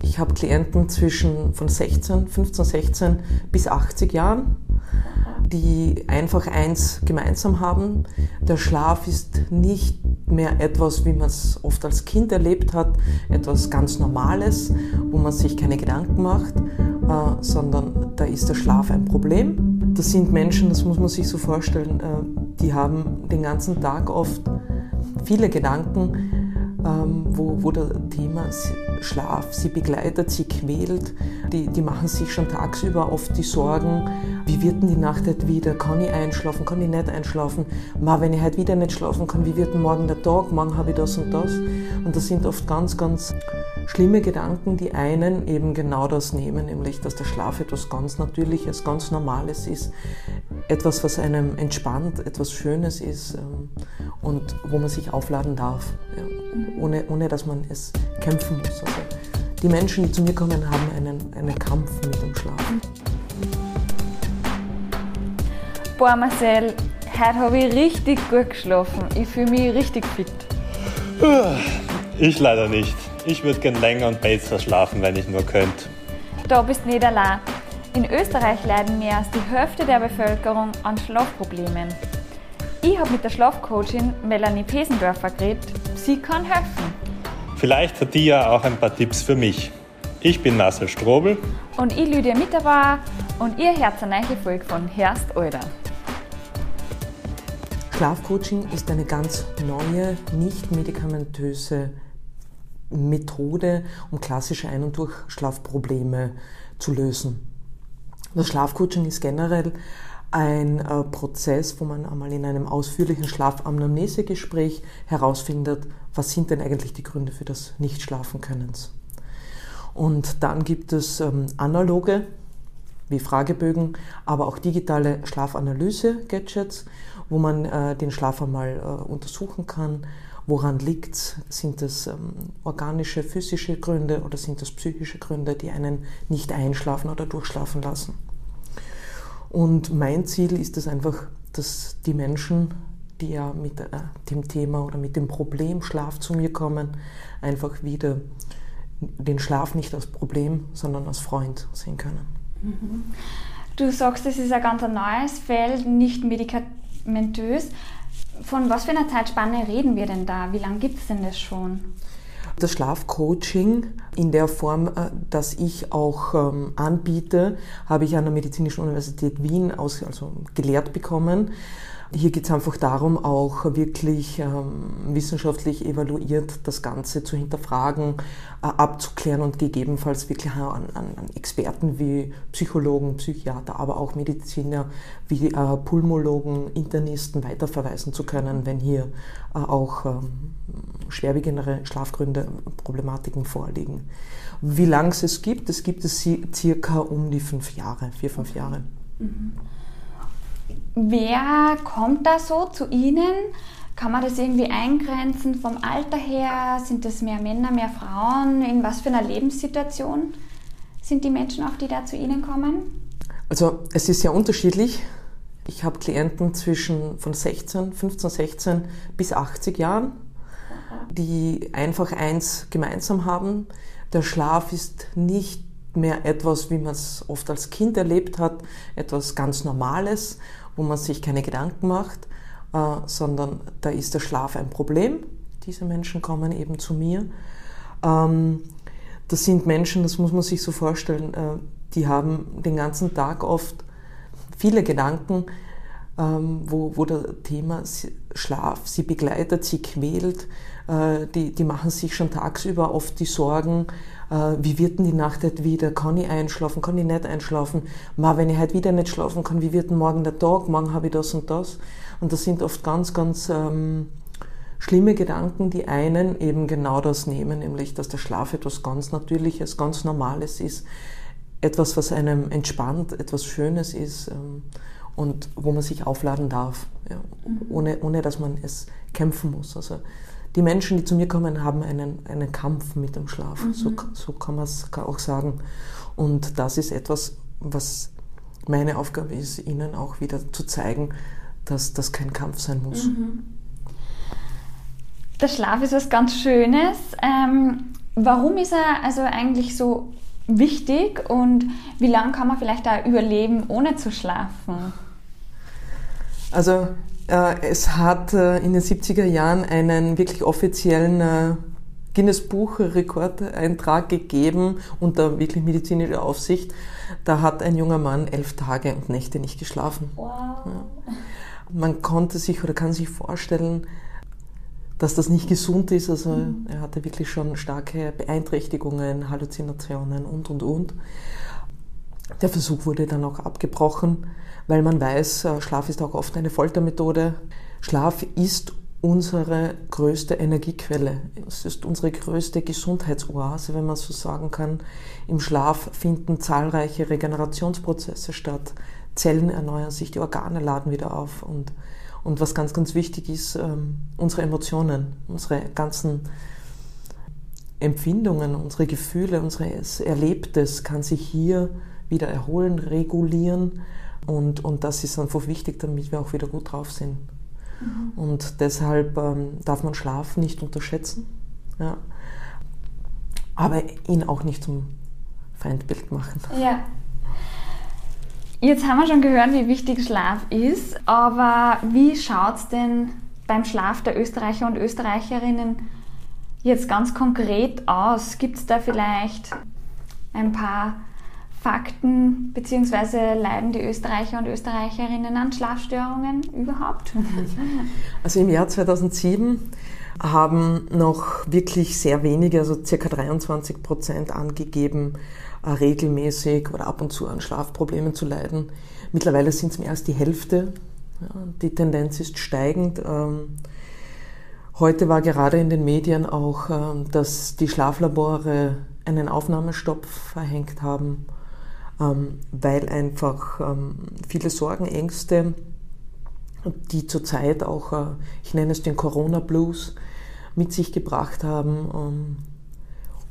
Ich habe Klienten von 15, 16 bis 80 Jahren, die einfach eins gemeinsam haben. Der Schlaf ist nicht mehr etwas, wie man es oft als Kind erlebt hat, etwas ganz Normales, wo man sich keine Gedanken macht, sondern da ist der Schlaf ein Problem. Das sind Menschen, das muss man sich so vorstellen, die haben den ganzen Tag oft viele Gedanken, wo das Thema Schlaf sie begleitet, sie quält. Die machen sich schon tagsüber oft die Sorgen, wie wird denn die Nacht heute wieder, kann ich einschlafen, kann ich nicht einschlafen, wenn ich heute wieder nicht schlafen kann, wie wird denn morgen der Tag, morgen habe ich das und das. Und das sind oft ganz, ganz schlimme Gedanken, die einen eben genau das nehmen, nämlich dass der Schlaf etwas ganz Natürliches, ganz Normales ist, etwas, was einem entspannt, etwas Schönes ist und wo man sich aufladen darf, ohne dass man es kämpfen muss. Also die Menschen, die zu mir kommen, haben einen Kampf mit dem Schlafen. Boah Marcel, heute habe ich richtig gut geschlafen. Ich fühle mich richtig fit. Ich leider nicht. Ich würde gern länger und besser schlafen, wenn ich nur könnte. Da bist nicht allein. In Österreich leiden mehr als die Hälfte der Bevölkerung an Schlafproblemen. Ich habe mit der Schlafcoachin Melanie Pesendorfer geredet. Sie kann helfen. Vielleicht hat die ja auch ein paar Tipps für mich. Ich bin Nasser Strobel. Und ich Lydia Mitterbauer und ihr hört eine neue Folge von Herst Alter. Schlafcoaching ist eine ganz neue, nicht medikamentöse Methode, um klassische Ein- und Durchschlafprobleme zu lösen. Das Schlafcoaching ist generell ein Prozess, wo man einmal in einem ausführlichen Schlafamnesegespräch herausfindet, was sind denn eigentlich die Gründe für das Nichtschlafenkönnens. Und dann gibt es analoge, wie Fragebögen, aber auch digitale Schlafanalyse-Gadgets, wo man den Schlaf einmal untersuchen kann. Woran liegt es? Sind es organische, physische Gründe oder sind das psychische Gründe, die einen nicht einschlafen oder durchschlafen lassen? Und mein Ziel ist es einfach, dass die Menschen, die ja mit dem Thema oder mit dem Problem Schlaf zu mir kommen, einfach wieder den Schlaf nicht als Problem, sondern als Freund sehen können. Mhm. Du sagst, das ist ein ganz neues Feld, nicht medikamentös. Von was für einer Zeitspanne reden wir denn da? Wie lange gibt es denn das schon? Das Schlafcoaching in der Form, dass ich auch anbiete, habe ich an der Medizinischen Universität Wien gelehrt bekommen. Hier geht es einfach darum, auch wirklich wissenschaftlich evaluiert das Ganze zu hinterfragen, abzuklären und gegebenenfalls wirklich an Experten wie Psychologen, Psychiater, aber auch Mediziner wie Pulmologen, Internisten weiterverweisen zu können, wenn hier auch schwerwiegendere Schlafgründe, Problematiken vorliegen. Wie lange es gibt es circa um die 4-5 Jahre. Mhm. Wer kommt da so zu Ihnen? Kann man das irgendwie eingrenzen vom Alter her? Sind das mehr Männer, mehr Frauen? In was für einer Lebenssituation sind die Menschen auch, die da zu Ihnen kommen? Also es ist sehr unterschiedlich. Ich habe Klienten von 15, 16 bis 80 Jahren, die einfach eins gemeinsam haben. Der Schlaf ist nicht mehr etwas, wie man es oft als Kind erlebt hat, etwas ganz Normales, wo man sich keine Gedanken macht, sondern da ist der Schlaf ein Problem. Diese Menschen kommen eben zu mir. Das sind Menschen, das muss man sich so vorstellen, die haben den ganzen Tag oft viele Gedanken, wo das Thema Schlaf sie begleitet, sie quält. Die machen sich schon tagsüber oft die Sorgen, wie wird denn die Nacht heute wieder, kann ich einschlafen, kann ich nicht einschlafen, wenn ich heute wieder nicht schlafen kann, wie wird denn morgen der Tag, morgen habe ich das und das. Und das sind oft ganz, ganz schlimme Gedanken, die einen eben genau das nehmen, nämlich dass der Schlaf etwas ganz Natürliches, ganz Normales ist, etwas, was einem entspannt, etwas Schönes ist und wo man sich aufladen darf, ohne dass man es kämpfen muss. Also die Menschen, die zu mir kommen, haben einen Kampf mit dem Schlaf, so kann man es auch sagen. Und das ist etwas, was meine Aufgabe ist, ihnen auch wieder zu zeigen, dass das kein Kampf sein muss. Mhm. Der Schlaf ist was ganz Schönes. Warum ist er also eigentlich so wichtig und wie lange kann man vielleicht auch überleben, ohne zu schlafen? Also es hat in den 70er Jahren einen wirklich offiziellen Guinness-Buch-Rekordeintrag gegeben unter wirklich medizinischer Aufsicht. Da hat ein junger Mann 11 Tage und Nächte nicht geschlafen. Wow. Ja. Man konnte sich oder kann sich vorstellen, dass das nicht gesund ist. Also er hatte wirklich schon starke Beeinträchtigungen, Halluzinationen und. Der Versuch wurde dann auch abgebrochen, weil man weiß, Schlaf ist auch oft eine Foltermethode. Schlaf ist unsere größte Energiequelle. Es ist unsere größte Gesundheitsoase, wenn man so sagen kann. Im Schlaf finden zahlreiche Regenerationsprozesse statt. Zellen erneuern sich, die Organe laden wieder auf. Und was ganz, ganz wichtig ist, unsere Emotionen, unsere ganzen Empfindungen, unsere Gefühle, unseres Erlebtes kann sich hier wieder erholen, regulieren. Und das ist einfach wichtig, damit wir auch wieder gut drauf sind. Und deshalb darf man Schlaf nicht unterschätzen, ja. Aber ihn auch nicht zum Feindbild machen. Ja. Jetzt haben wir schon gehört, wie wichtig Schlaf ist, aber wie schaut es denn beim Schlaf der Österreicher und Österreicherinnen jetzt ganz konkret aus? Gibt es da vielleicht ein paar Fakten, beziehungsweise leiden die Österreicher und Österreicherinnen an Schlafstörungen überhaupt? Also im Jahr 2007 haben noch wirklich sehr wenige, also ca. 23% angegeben, regelmäßig oder ab und zu an Schlafproblemen zu leiden. Mittlerweile sind es mehr als die Hälfte. Ja, die Tendenz ist steigend. Heute war gerade in den Medien auch, dass die Schlaflabore einen Aufnahmestopp verhängt haben, weil einfach viele Sorgen, Ängste, die zurzeit auch, ich nenne es den Corona-Blues, mit sich gebracht haben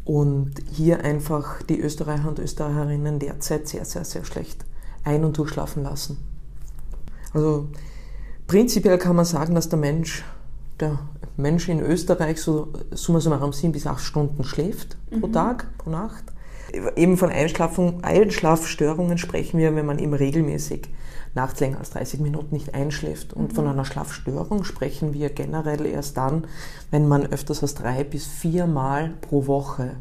und hier einfach die Österreicher und Österreicherinnen derzeit sehr, sehr, sehr schlecht ein- und durchschlafen lassen. Also prinzipiell kann man sagen, dass der Mensch in Österreich so summa summarum 7 bis 8 Stunden schläft pro Tag, pro Nacht. Eben von Einschlafstörungen sprechen wir, wenn man eben regelmäßig nachts länger als 30 Minuten nicht einschläft. Und von einer Schlafstörung sprechen wir generell erst dann, wenn man öfters als 3 bis 4 Mal pro Woche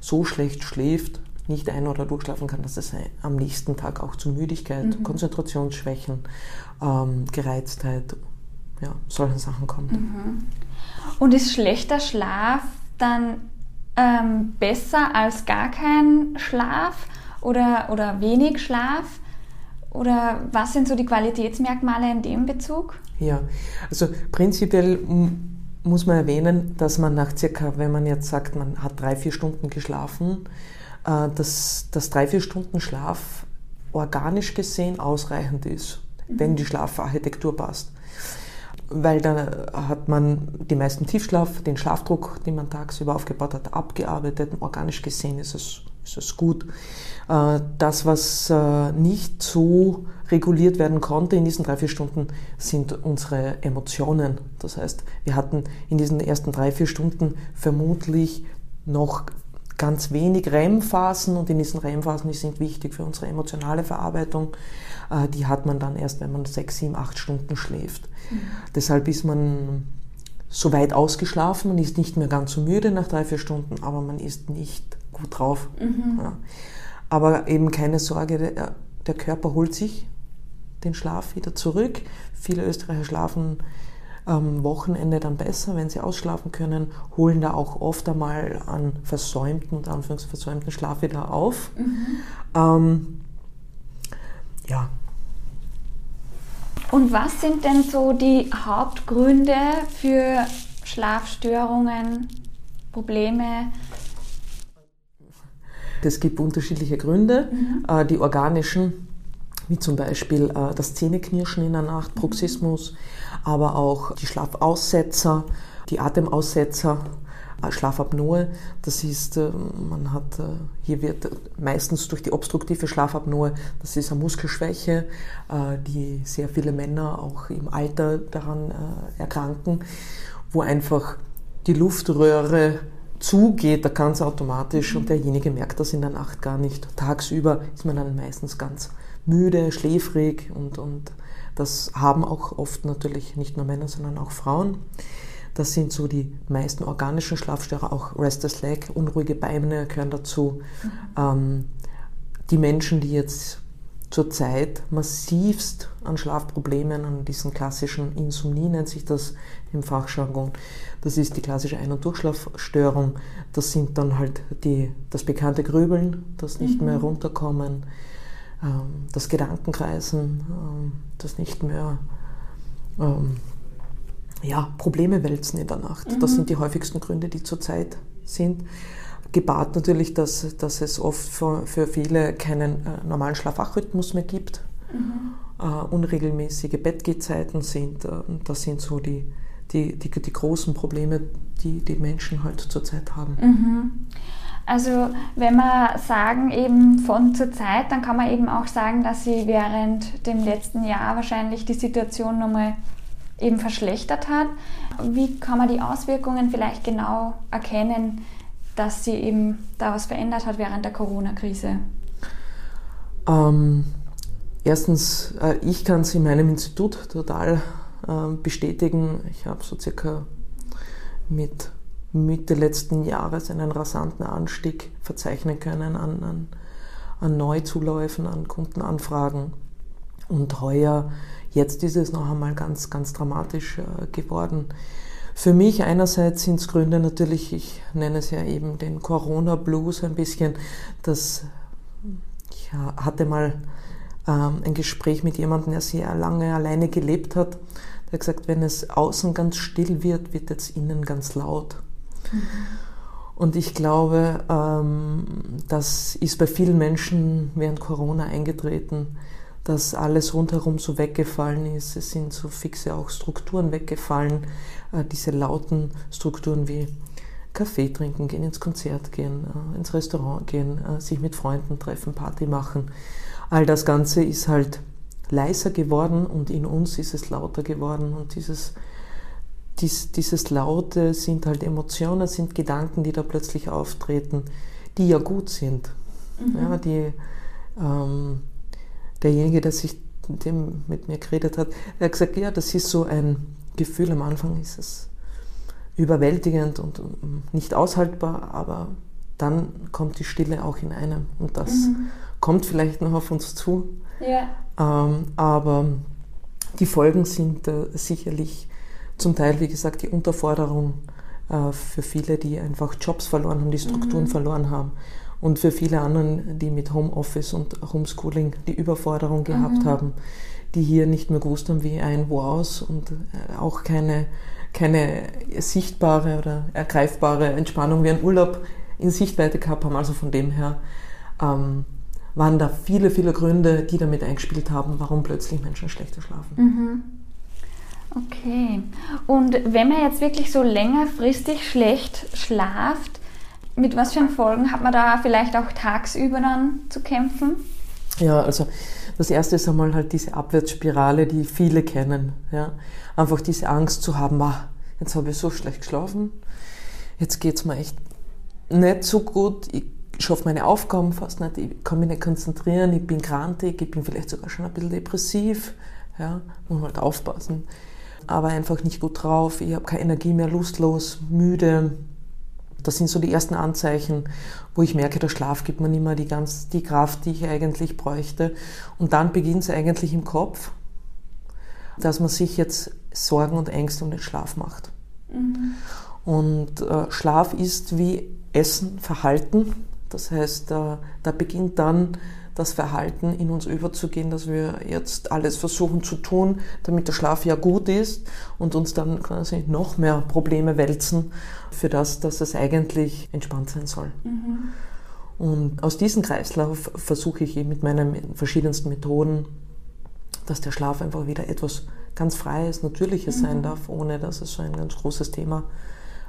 so schlecht schläft, nicht ein- oder durchschlafen kann, dass es am nächsten Tag auch zu Müdigkeit, Konzentrationsschwächen, Gereiztheit, ja, solchen Sachen kommt. Und ist schlechter Schlaf dann besser als gar kein Schlaf oder wenig Schlaf? Oder was sind so die Qualitätsmerkmale in dem Bezug? Ja, also prinzipiell muss man erwähnen, dass man nach circa, wenn man jetzt sagt, man hat 3-4 Stunden geschlafen, dass das 3-4 Stunden Schlaf organisch gesehen ausreichend ist, wenn die Schlafarchitektur passt. Weil dann hat man die meisten Tiefschlaf, den Schlafdruck, den man tagsüber aufgebaut hat, abgearbeitet. Organisch gesehen ist es gut. Das, was nicht so reguliert werden konnte in diesen 3-4 Stunden, sind unsere Emotionen. Das heißt, wir hatten in diesen ersten 3-4 Stunden vermutlich noch ganz wenig REM-Phasen und in diesen REM-Phasen, die sind wichtig für unsere emotionale Verarbeitung, die hat man dann erst, wenn man 6, 7, 8 Stunden schläft. Deshalb ist man so weit ausgeschlafen, man ist nicht mehr ganz so müde nach 3-4 Stunden, aber man ist nicht gut drauf. Ja. Aber eben keine Sorge, der Körper holt sich den Schlaf wieder zurück. Viele Österreicher schlafen am Wochenende dann besser, wenn sie ausschlafen können, holen da auch oft einmal an versäumten, unter Anführungszeichen versäumten Schlaf wieder auf. Ja. Und was sind denn so die Hauptgründe für Schlafstörungen, Probleme? Es gibt unterschiedliche Gründe. Die organischen, wie zum Beispiel das Zähneknirschen in der Nacht, Bruxismus, aber auch die Schlafaussetzer, die Atemaussetzer, Schlafapnoe. Das ist, man hat, hier wird meistens durch die obstruktive Schlafapnoe, das ist eine Muskelschwäche, die sehr viele Männer auch im Alter daran erkranken, wo einfach die Luftröhre zugeht, da ganz automatisch und derjenige merkt das in der Nacht gar nicht. Tagsüber ist man dann meistens ganz müde, schläfrig und das haben auch oft natürlich nicht nur Männer, sondern auch Frauen. Das sind so die meisten organischen Schlafstörungen, auch Restless Leg, unruhige Beine gehören dazu. Die Menschen, die jetzt zurzeit massivst an Schlafproblemen, an diesen klassischen Insomnie nennt sich das im Fachjargon, das ist die klassische Ein- und Durchschlafstörung, das sind dann halt das bekannte Grübeln, das nicht mehr runterkommen, das Gedankenkreisen, das nicht mehr Probleme wälzen in der Nacht. Das sind die häufigsten Gründe, die zurzeit sind. Gepaart natürlich, dass es oft für viele keinen normalen Schlafwachrhythmus mehr gibt, unregelmäßige Bettgehzeiten sind. Das sind so die großen Probleme, die Menschen halt zurzeit haben. Also wenn wir sagen eben von zur Zeit, dann kann man eben auch sagen, dass sie während dem letzten Jahr wahrscheinlich die Situation nochmal eben verschlechtert hat. Wie kann man die Auswirkungen vielleicht genau erkennen, dass sie eben da was verändert hat während der Corona-Krise? Erstens, ich kann es in meinem Institut total bestätigen. Ich habe so circa mit Mitte letzten Jahres einen rasanten Anstieg verzeichnen können an Neuzuläufen, an Kundenanfragen. Und heuer, jetzt ist es noch einmal ganz, ganz dramatisch geworden. Für mich einerseits sind es Gründe natürlich, ich nenne es ja eben den Corona-Blues ein bisschen. Ich hatte mal ein Gespräch mit jemandem, der sehr lange alleine gelebt hat. Der hat gesagt, wenn es außen ganz still wird, wird es innen ganz laut. Und ich glaube, das ist bei vielen Menschen während Corona eingetreten, dass alles rundherum so weggefallen ist. Es sind so fixe auch Strukturen weggefallen. Diese lauten Strukturen wie Kaffee trinken, gehen ins Konzert gehen, ins Restaurant gehen, sich mit Freunden treffen, Party machen. All das Ganze ist halt leiser geworden und in uns ist es lauter geworden. Und dieses Laute sind halt Emotionen, sind Gedanken, die da plötzlich auftreten, die ja gut sind. Ja, derjenige, der mit mir geredet hat, der hat gesagt, ja, das ist so ein Gefühl, am Anfang ist es überwältigend und nicht aushaltbar, aber dann kommt die Stille auch in einem und das kommt vielleicht noch auf uns zu. Ja. Aber die Folgen sind sicherlich zum Teil, wie gesagt, die Unterforderung für viele, die einfach Jobs verloren haben, die Strukturen verloren haben. Und für viele anderen, die mit Homeoffice und Homeschooling die Überforderung gehabt haben, die hier nicht mehr gewusst haben, wie ein Wo aus und auch keine sichtbare oder ergreifbare Entspannung wie ein Urlaub in Sichtweite gehabt haben. Also von dem her waren da viele, viele Gründe, die damit eingespielt haben, warum plötzlich Menschen schlechter schlafen. Okay. Und wenn man jetzt wirklich so längerfristig schlecht schlaft, mit was für Folgen hat man da vielleicht auch tagsüber dann zu kämpfen? Ja, also das Erste ist einmal halt diese Abwärtsspirale, die viele kennen. Ja? Einfach diese Angst zu haben, jetzt habe ich so schlecht geschlafen, jetzt geht es mir echt nicht so gut, ich schaffe meine Aufgaben fast nicht, ich kann mich nicht konzentrieren, ich bin grantig, ich bin vielleicht sogar schon ein bisschen depressiv. Ja? Muss halt aufpassen. Aber einfach nicht gut drauf, ich habe keine Energie mehr, lustlos, müde. Das sind so die ersten Anzeichen, wo ich merke, der Schlaf gibt mir nicht mehr die Kraft, die ich eigentlich bräuchte. Und dann beginnt es eigentlich im Kopf, dass man sich jetzt Sorgen und Ängste um den Schlaf macht. Und Schlaf ist wie Essen, Verhalten. Das heißt, da beginnt dann das Verhalten in uns überzugehen, dass wir jetzt alles versuchen zu tun, damit der Schlaf ja gut ist und uns dann quasi noch mehr Probleme wälzen für das, dass es eigentlich entspannt sein soll. Und aus diesem Kreislauf versuche ich eben mit meinen verschiedensten Methoden, dass der Schlaf einfach wieder etwas ganz Freies, Natürliches sein darf, ohne dass es so ein ganz großes Thema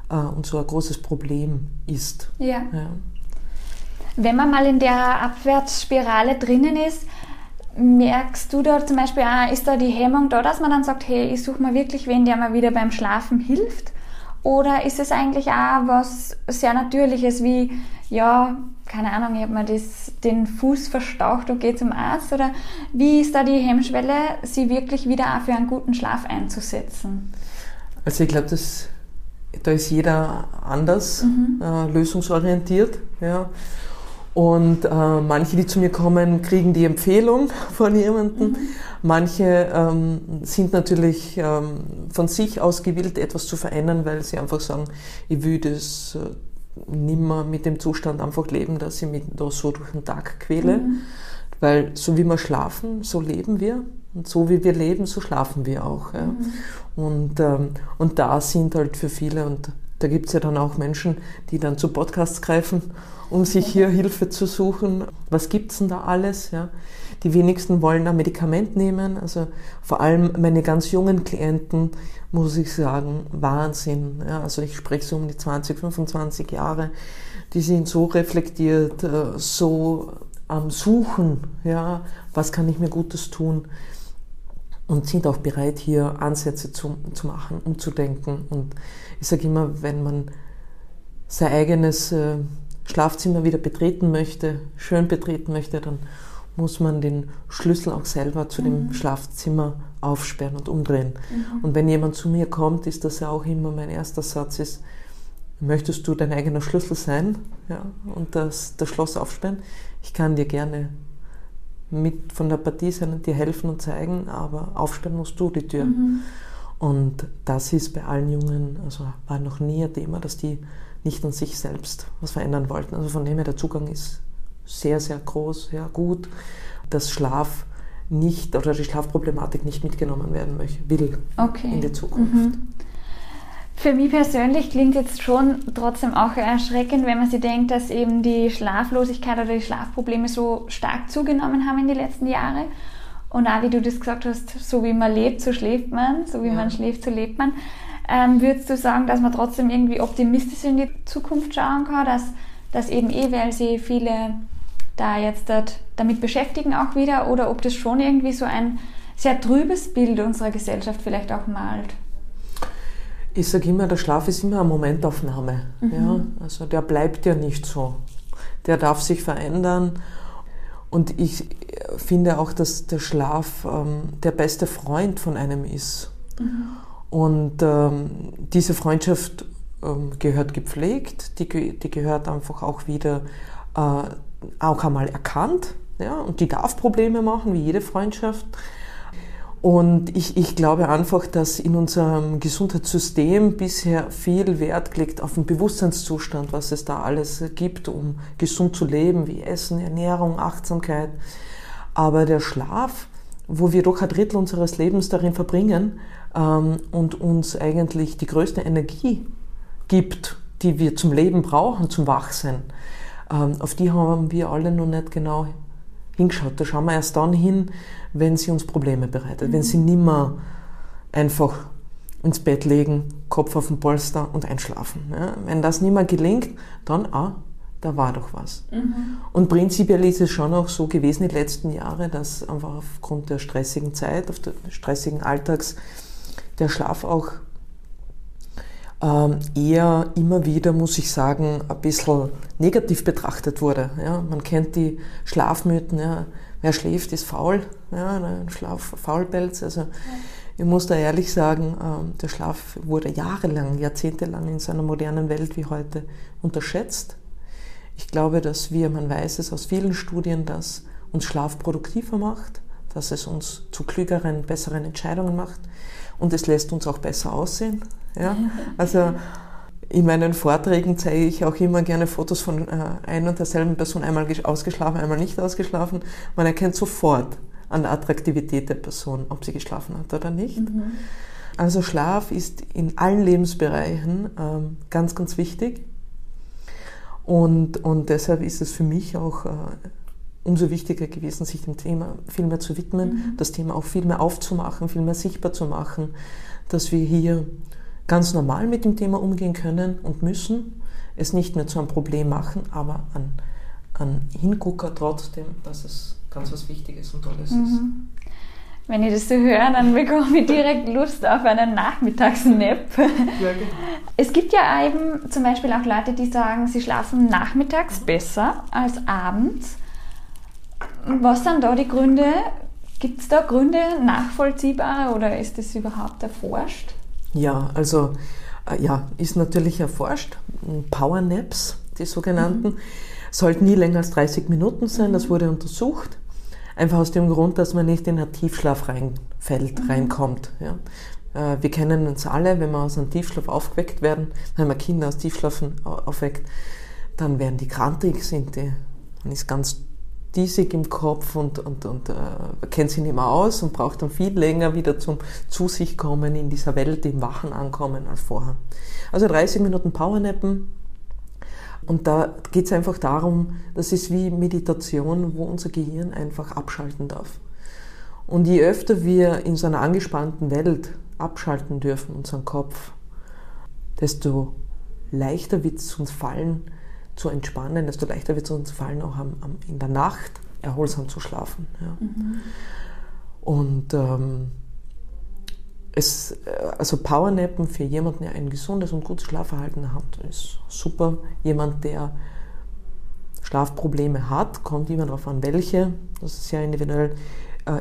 und so ein großes Problem ist. Ja. Wenn man mal in der Abwärtsspirale drinnen ist, merkst du da zum Beispiel, ist da die Hemmung da, dass man dann sagt, hey, ich suche mal wirklich wen, der mir wieder beim Schlafen hilft? Oder ist es eigentlich auch was sehr Natürliches wie, ja, keine Ahnung, ich habe mir den Fuß verstaucht und gehe zum Arzt? Oder wie ist da die Hemmschwelle, sie wirklich wieder auch für einen guten Schlaf einzusetzen? Also ich glaube, da ist jeder anders, lösungsorientiert. Ja. Und manche, die zu mir kommen, kriegen die Empfehlung von jemandem. Mhm. Manche sind natürlich von sich aus gewillt, etwas zu verändern, weil sie einfach sagen, ich will das nimmer mit dem Zustand einfach leben, dass ich mich da so durch den Tag quäle. Mhm. Weil so wie wir schlafen, so leben wir. Und so wie wir leben, so schlafen wir auch. Ja. Mhm. Und da sind halt für viele, und da gibt es ja dann auch Menschen, die dann zu Podcasts greifen, um sich hier Hilfe zu suchen. Was gibt's denn da alles? Ja? Die wenigsten wollen ein Medikament nehmen. Also vor allem meine ganz jungen Klienten, muss ich sagen, Wahnsinn. Ja? Also ich spreche so um die 20, 25 Jahre. Die sind so reflektiert, so am Suchen. Ja? Was kann ich mir Gutes tun? Und sind auch bereit, hier Ansätze zu machen, umzudenken. Und ich sage immer, wenn man sein eigenes Schlafzimmer wieder betreten möchte, schön betreten möchte, dann muss man den Schlüssel auch selber zu dem Schlafzimmer aufsperren und umdrehen. Mhm. Und wenn jemand zu mir kommt, ist das ja auch immer mein erster Satz ist, möchtest du dein eigener Schlüssel sein, ja, und das Schloss aufsperren? Ich kann dir gerne mit von der Partie sein und dir helfen und zeigen, aber aufsperren musst du die Tür. Mhm. Und das ist bei allen Jungen, also war noch nie ein Thema, dass die nicht an sich selbst was verändern wollten. Also von dem her, der Zugang ist sehr, sehr groß, sehr gut, dass Schlaf nicht oder die Schlafproblematik nicht mitgenommen werden will in die Zukunft. Mhm. Für mich persönlich klingt jetzt schon trotzdem auch erschreckend, wenn man sich denkt, dass eben die Schlaflosigkeit oder die Schlafprobleme so stark zugenommen haben in den letzten Jahren. Und auch wie du das gesagt hast, so wie man lebt, so schläft man, so wie man schläft, so lebt man. Würdest du sagen, dass man trotzdem irgendwie optimistisch in die Zukunft schauen kann, dass eben weil sich viele da jetzt damit beschäftigen auch wieder, oder ob das schon irgendwie so ein sehr trübes Bild unserer Gesellschaft vielleicht auch malt? Ich sage immer, der Schlaf ist immer eine Momentaufnahme. Mhm. Ja? Also der bleibt ja nicht so. Der darf sich verändern. Und ich finde auch, dass der Schlaf der beste Freund von einem ist. Mhm. Und diese Freundschaft gehört gepflegt, die gehört einfach auch wieder auch einmal erkannt. Ja? Und die darf Probleme machen, wie jede Freundschaft. Und ich glaube einfach, dass in unserem Gesundheitssystem bisher viel Wert gelegt auf den Bewusstseinszustand, was es da alles gibt, um gesund zu leben, wie Essen, Ernährung, Achtsamkeit. Aber der Schlaf, wo wir doch ein Drittel unseres Lebens darin verbringen, und uns eigentlich die größte Energie gibt, die wir zum Leben brauchen, zum Wachsein. Auf die haben wir alle noch nicht genau hingeschaut. Da schauen wir erst dann hin, wenn sie uns Probleme bereitet, wenn sie nimmer einfach ins Bett legen, Kopf auf den Polster und einschlafen. Ja, wenn das nimmer gelingt, dann, da war doch was. Mhm. Und prinzipiell ist es schon auch so gewesen die letzten Jahre, dass einfach aufgrund der stressigen Zeit, auf des stressigen Alltags, der Schlaf auch eher immer wieder, muss ich sagen, ein bisschen negativ betrachtet wurde. Ja, man kennt die Schlafmythen, ja, wer schläft, ist faul, ja, ein Faulpelz. Also ich muss da ehrlich sagen, der Schlaf wurde jahrelang, jahrzehntelang in so einer modernen Welt wie heute unterschätzt. Ich glaube, dass man weiß es aus vielen Studien, dass uns Schlaf produktiver macht, dass es uns zu klügeren, besseren Entscheidungen macht und es lässt uns auch besser aussehen. Ja? Also in meinen Vorträgen zeige ich auch immer gerne Fotos von einer und derselben Person, einmal ausgeschlafen, einmal nicht ausgeschlafen. Man erkennt sofort an der Attraktivität der Person, ob sie geschlafen hat oder nicht. Mhm. Also Schlaf ist in allen Lebensbereichen ganz, ganz wichtig. Und deshalb ist es für mich auch umso wichtiger gewesen, sich dem Thema viel mehr zu widmen, das Thema auch viel mehr aufzumachen, viel mehr sichtbar zu machen, dass wir hier ganz normal mit dem Thema umgehen können und müssen, es nicht mehr zu einem Problem machen, aber an Hingucker trotzdem, dass es ganz was Wichtiges und Tolles ist. Wenn ich das so höre, dann bekomme ich direkt Lust auf einen Nachmittagsnap. Ja, genau. Es gibt ja eben zum Beispiel auch Leute, die sagen, sie schlafen nachmittags besser als abends. Was sind da die Gründe? Gibt es da Gründe, nachvollziehbare, oder ist das überhaupt erforscht? Ja, also ja, ist natürlich erforscht. Powernaps, die sogenannten, sollten nie länger als 30 Minuten sein. Das wurde untersucht. Einfach aus dem Grund, dass man nicht in einen Tiefschlaf reinkommt. Ja. Wir kennen uns alle, wenn wir aus einem Tiefschlaf aufgeweckt werden, wenn man Kinder aus Tiefschlafen aufweckt, dann werden die krantig, man ist ganz diesig im Kopf und kennt sich nicht mehr aus und braucht dann viel länger wieder zum zu sich kommen in dieser Welt, im Wachen ankommen als vorher. Also 30 Minuten Powernappen. Und da geht es einfach darum, das ist wie Meditation, wo unser Gehirn einfach abschalten darf. Und je öfter wir in so einer angespannten Welt abschalten dürfen, unseren Kopf, desto leichter wird es uns fallen, zu entspannen, desto leichter wird es uns fallen, auch in der Nacht erholsam zu schlafen. Ja. Mhm. Und also Powernappen für jemanden, der ein gesundes und gutes Schlafverhalten hat, ist super. Jemand, der Schlafprobleme hat, kommt immer darauf an, welche, das ist ja individuell,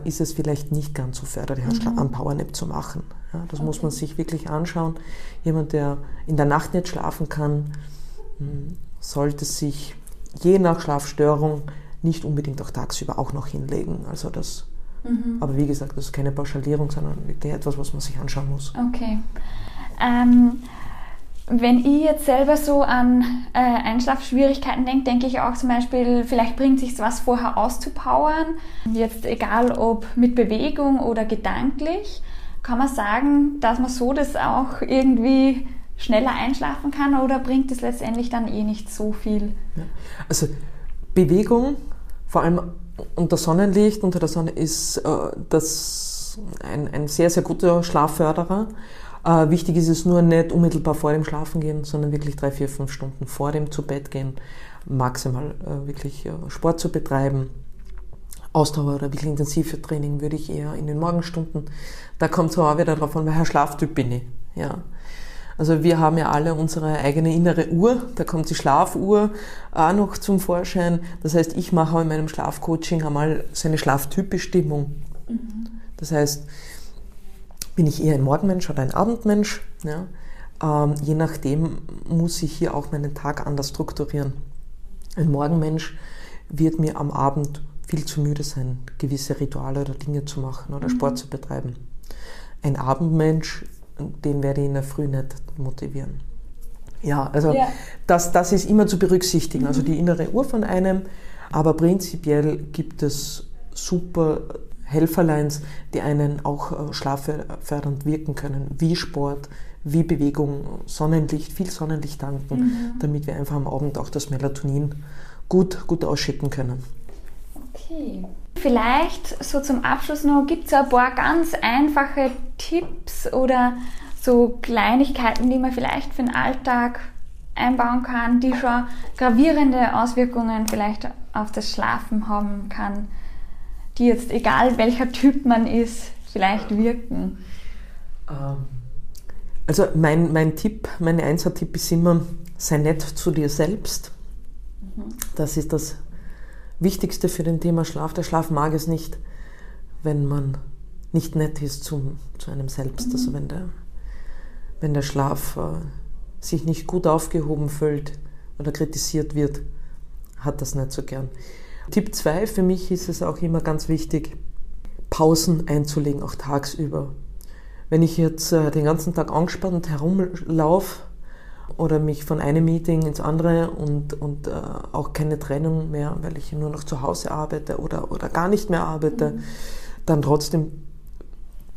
ist es vielleicht nicht ganz so förderlich, einen Powernap zu machen. Ja, das muss man sich wirklich anschauen. Jemand, der in der Nacht nicht schlafen kann, sollte sich je nach Schlafstörung nicht unbedingt auch tagsüber auch noch hinlegen. Also das Aber wie gesagt, das ist keine Pauschalierung, sondern wirklich etwas, was man sich anschauen muss. Okay. Wenn ich jetzt selber so an Einschlafschwierigkeiten denke ich auch zum Beispiel, vielleicht bringt es sich was vorher auszupowern. Jetzt egal ob mit Bewegung oder gedanklich, kann man sagen, dass man so das auch irgendwie schneller einschlafen kann, oder bringt es letztendlich dann nicht so viel? Ja. Also Bewegung, vor allem unter Sonnenlicht, unter der Sonne, ist das ein sehr, sehr guter Schlafförderer. Wichtig ist es nur, nicht unmittelbar vor dem Schlafen gehen, sondern wirklich 3, 4, 5 Stunden vor dem Zubettgehen maximal wirklich Sport zu betreiben. Ausdauer oder wirklich intensive Training würde ich eher in den Morgenstunden. Da kommt es auch wieder darauf an, welcher Schlaftyp bin ich. Ja. Also wir haben ja alle unsere eigene innere Uhr, da kommt die Schlafuhr auch noch zum Vorschein. Das heißt, ich mache auch in meinem Schlafcoaching einmal so eine Schlaftypbestimmung. Mhm. Das heißt, bin ich eher ein Morgenmensch oder ein Abendmensch? Ja? Je nachdem muss ich hier auch meinen Tag anders strukturieren. Ein Morgenmensch wird mir am Abend viel zu müde sein, gewisse Rituale oder Dinge zu machen oder Sport zu betreiben. Ein Abendmensch, den werde ich in der Früh nicht motivieren. Ja, also ja. Das ist immer zu berücksichtigen, also die innere Uhr von einem, aber prinzipiell gibt es super Helferleins, die einen auch schlaffördernd wirken können, wie Sport, wie Bewegung, Sonnenlicht, viel Sonnenlicht tanken, damit wir einfach am Abend auch das Melatonin gut ausschütten können. Okay. Vielleicht so zum Abschluss noch, gibt es ein paar ganz einfache Tipps oder so Kleinigkeiten, die man vielleicht für den Alltag einbauen kann, die schon gravierende Auswirkungen vielleicht auf das Schlafen haben kann, die jetzt, egal welcher Typ man ist, vielleicht wirken? Also mein Einser-Tipp ist immer, sei nett zu dir selbst. Das ist das Wichtigste für den Thema Schlaf. Der Schlaf mag es nicht, wenn man nicht nett ist zu einem selbst. Also wenn der Schlaf sich nicht gut aufgehoben fühlt oder kritisiert wird, hat das nicht so gern. Tipp 2, für mich ist es auch immer ganz wichtig, Pausen einzulegen, auch tagsüber. Wenn ich jetzt den ganzen Tag angespannt herumlaufe oder mich von einem Meeting ins andere und auch keine Trennung mehr, weil ich nur noch zu Hause arbeite oder gar nicht mehr arbeite, dann trotzdem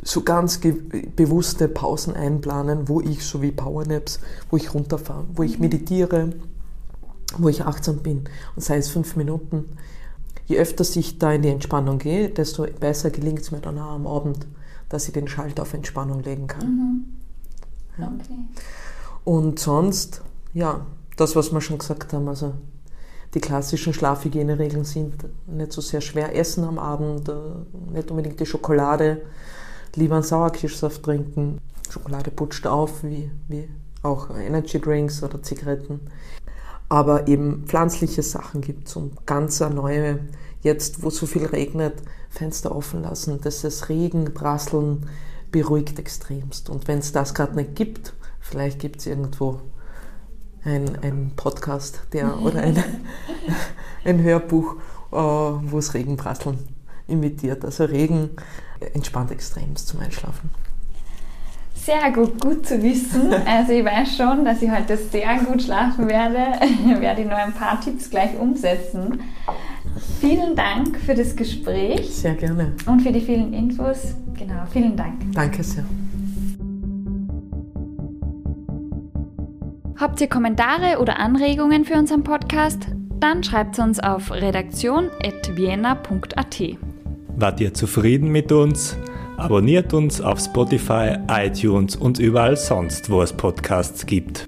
so ganz bewusste Pausen einplanen, wo ich, so wie Powernaps, wo ich runterfahre, wo ich meditiere, wo ich achtsam bin, und sei es 5 Minuten. Je öfter ich da in die Entspannung gehe, desto besser gelingt es mir dann auch am Abend, dass ich den Schalter auf Entspannung legen kann. Mhm. Okay. Ja. Und sonst, ja, das, was wir schon gesagt haben, also die klassischen Schlafhygieneregeln sind nicht so sehr schwer. Essen am Abend, nicht unbedingt die Schokolade, lieber einen Sauerkirschsaft trinken. Schokolade putscht auf, wie auch Energydrinks oder Zigaretten. Aber eben pflanzliche Sachen gibt es, um ganz neue, jetzt wo so viel regnet, Fenster offen lassen, dass es Regen, Prasseln beruhigt extremst. Und wenn es das gerade nicht gibt, vielleicht gibt es irgendwo ein Podcast oder ein Hörbuch, wo es Regenprasseln imitiert. Also Regen entspannt extremst zum Einschlafen. Sehr gut, gut zu wissen. Also ich weiß schon, dass ich heute sehr gut schlafen werde. Ich werde noch ein paar Tipps gleich umsetzen. Vielen Dank für das Gespräch. Sehr gerne. Und für die vielen Infos. Genau, vielen Dank. Danke sehr. Habt ihr Kommentare oder Anregungen für unseren Podcast? Dann schreibt uns auf redaktion@vienna.at. Wart ihr zufrieden mit uns? Abonniert uns auf Spotify, iTunes und überall sonst, wo es Podcasts gibt.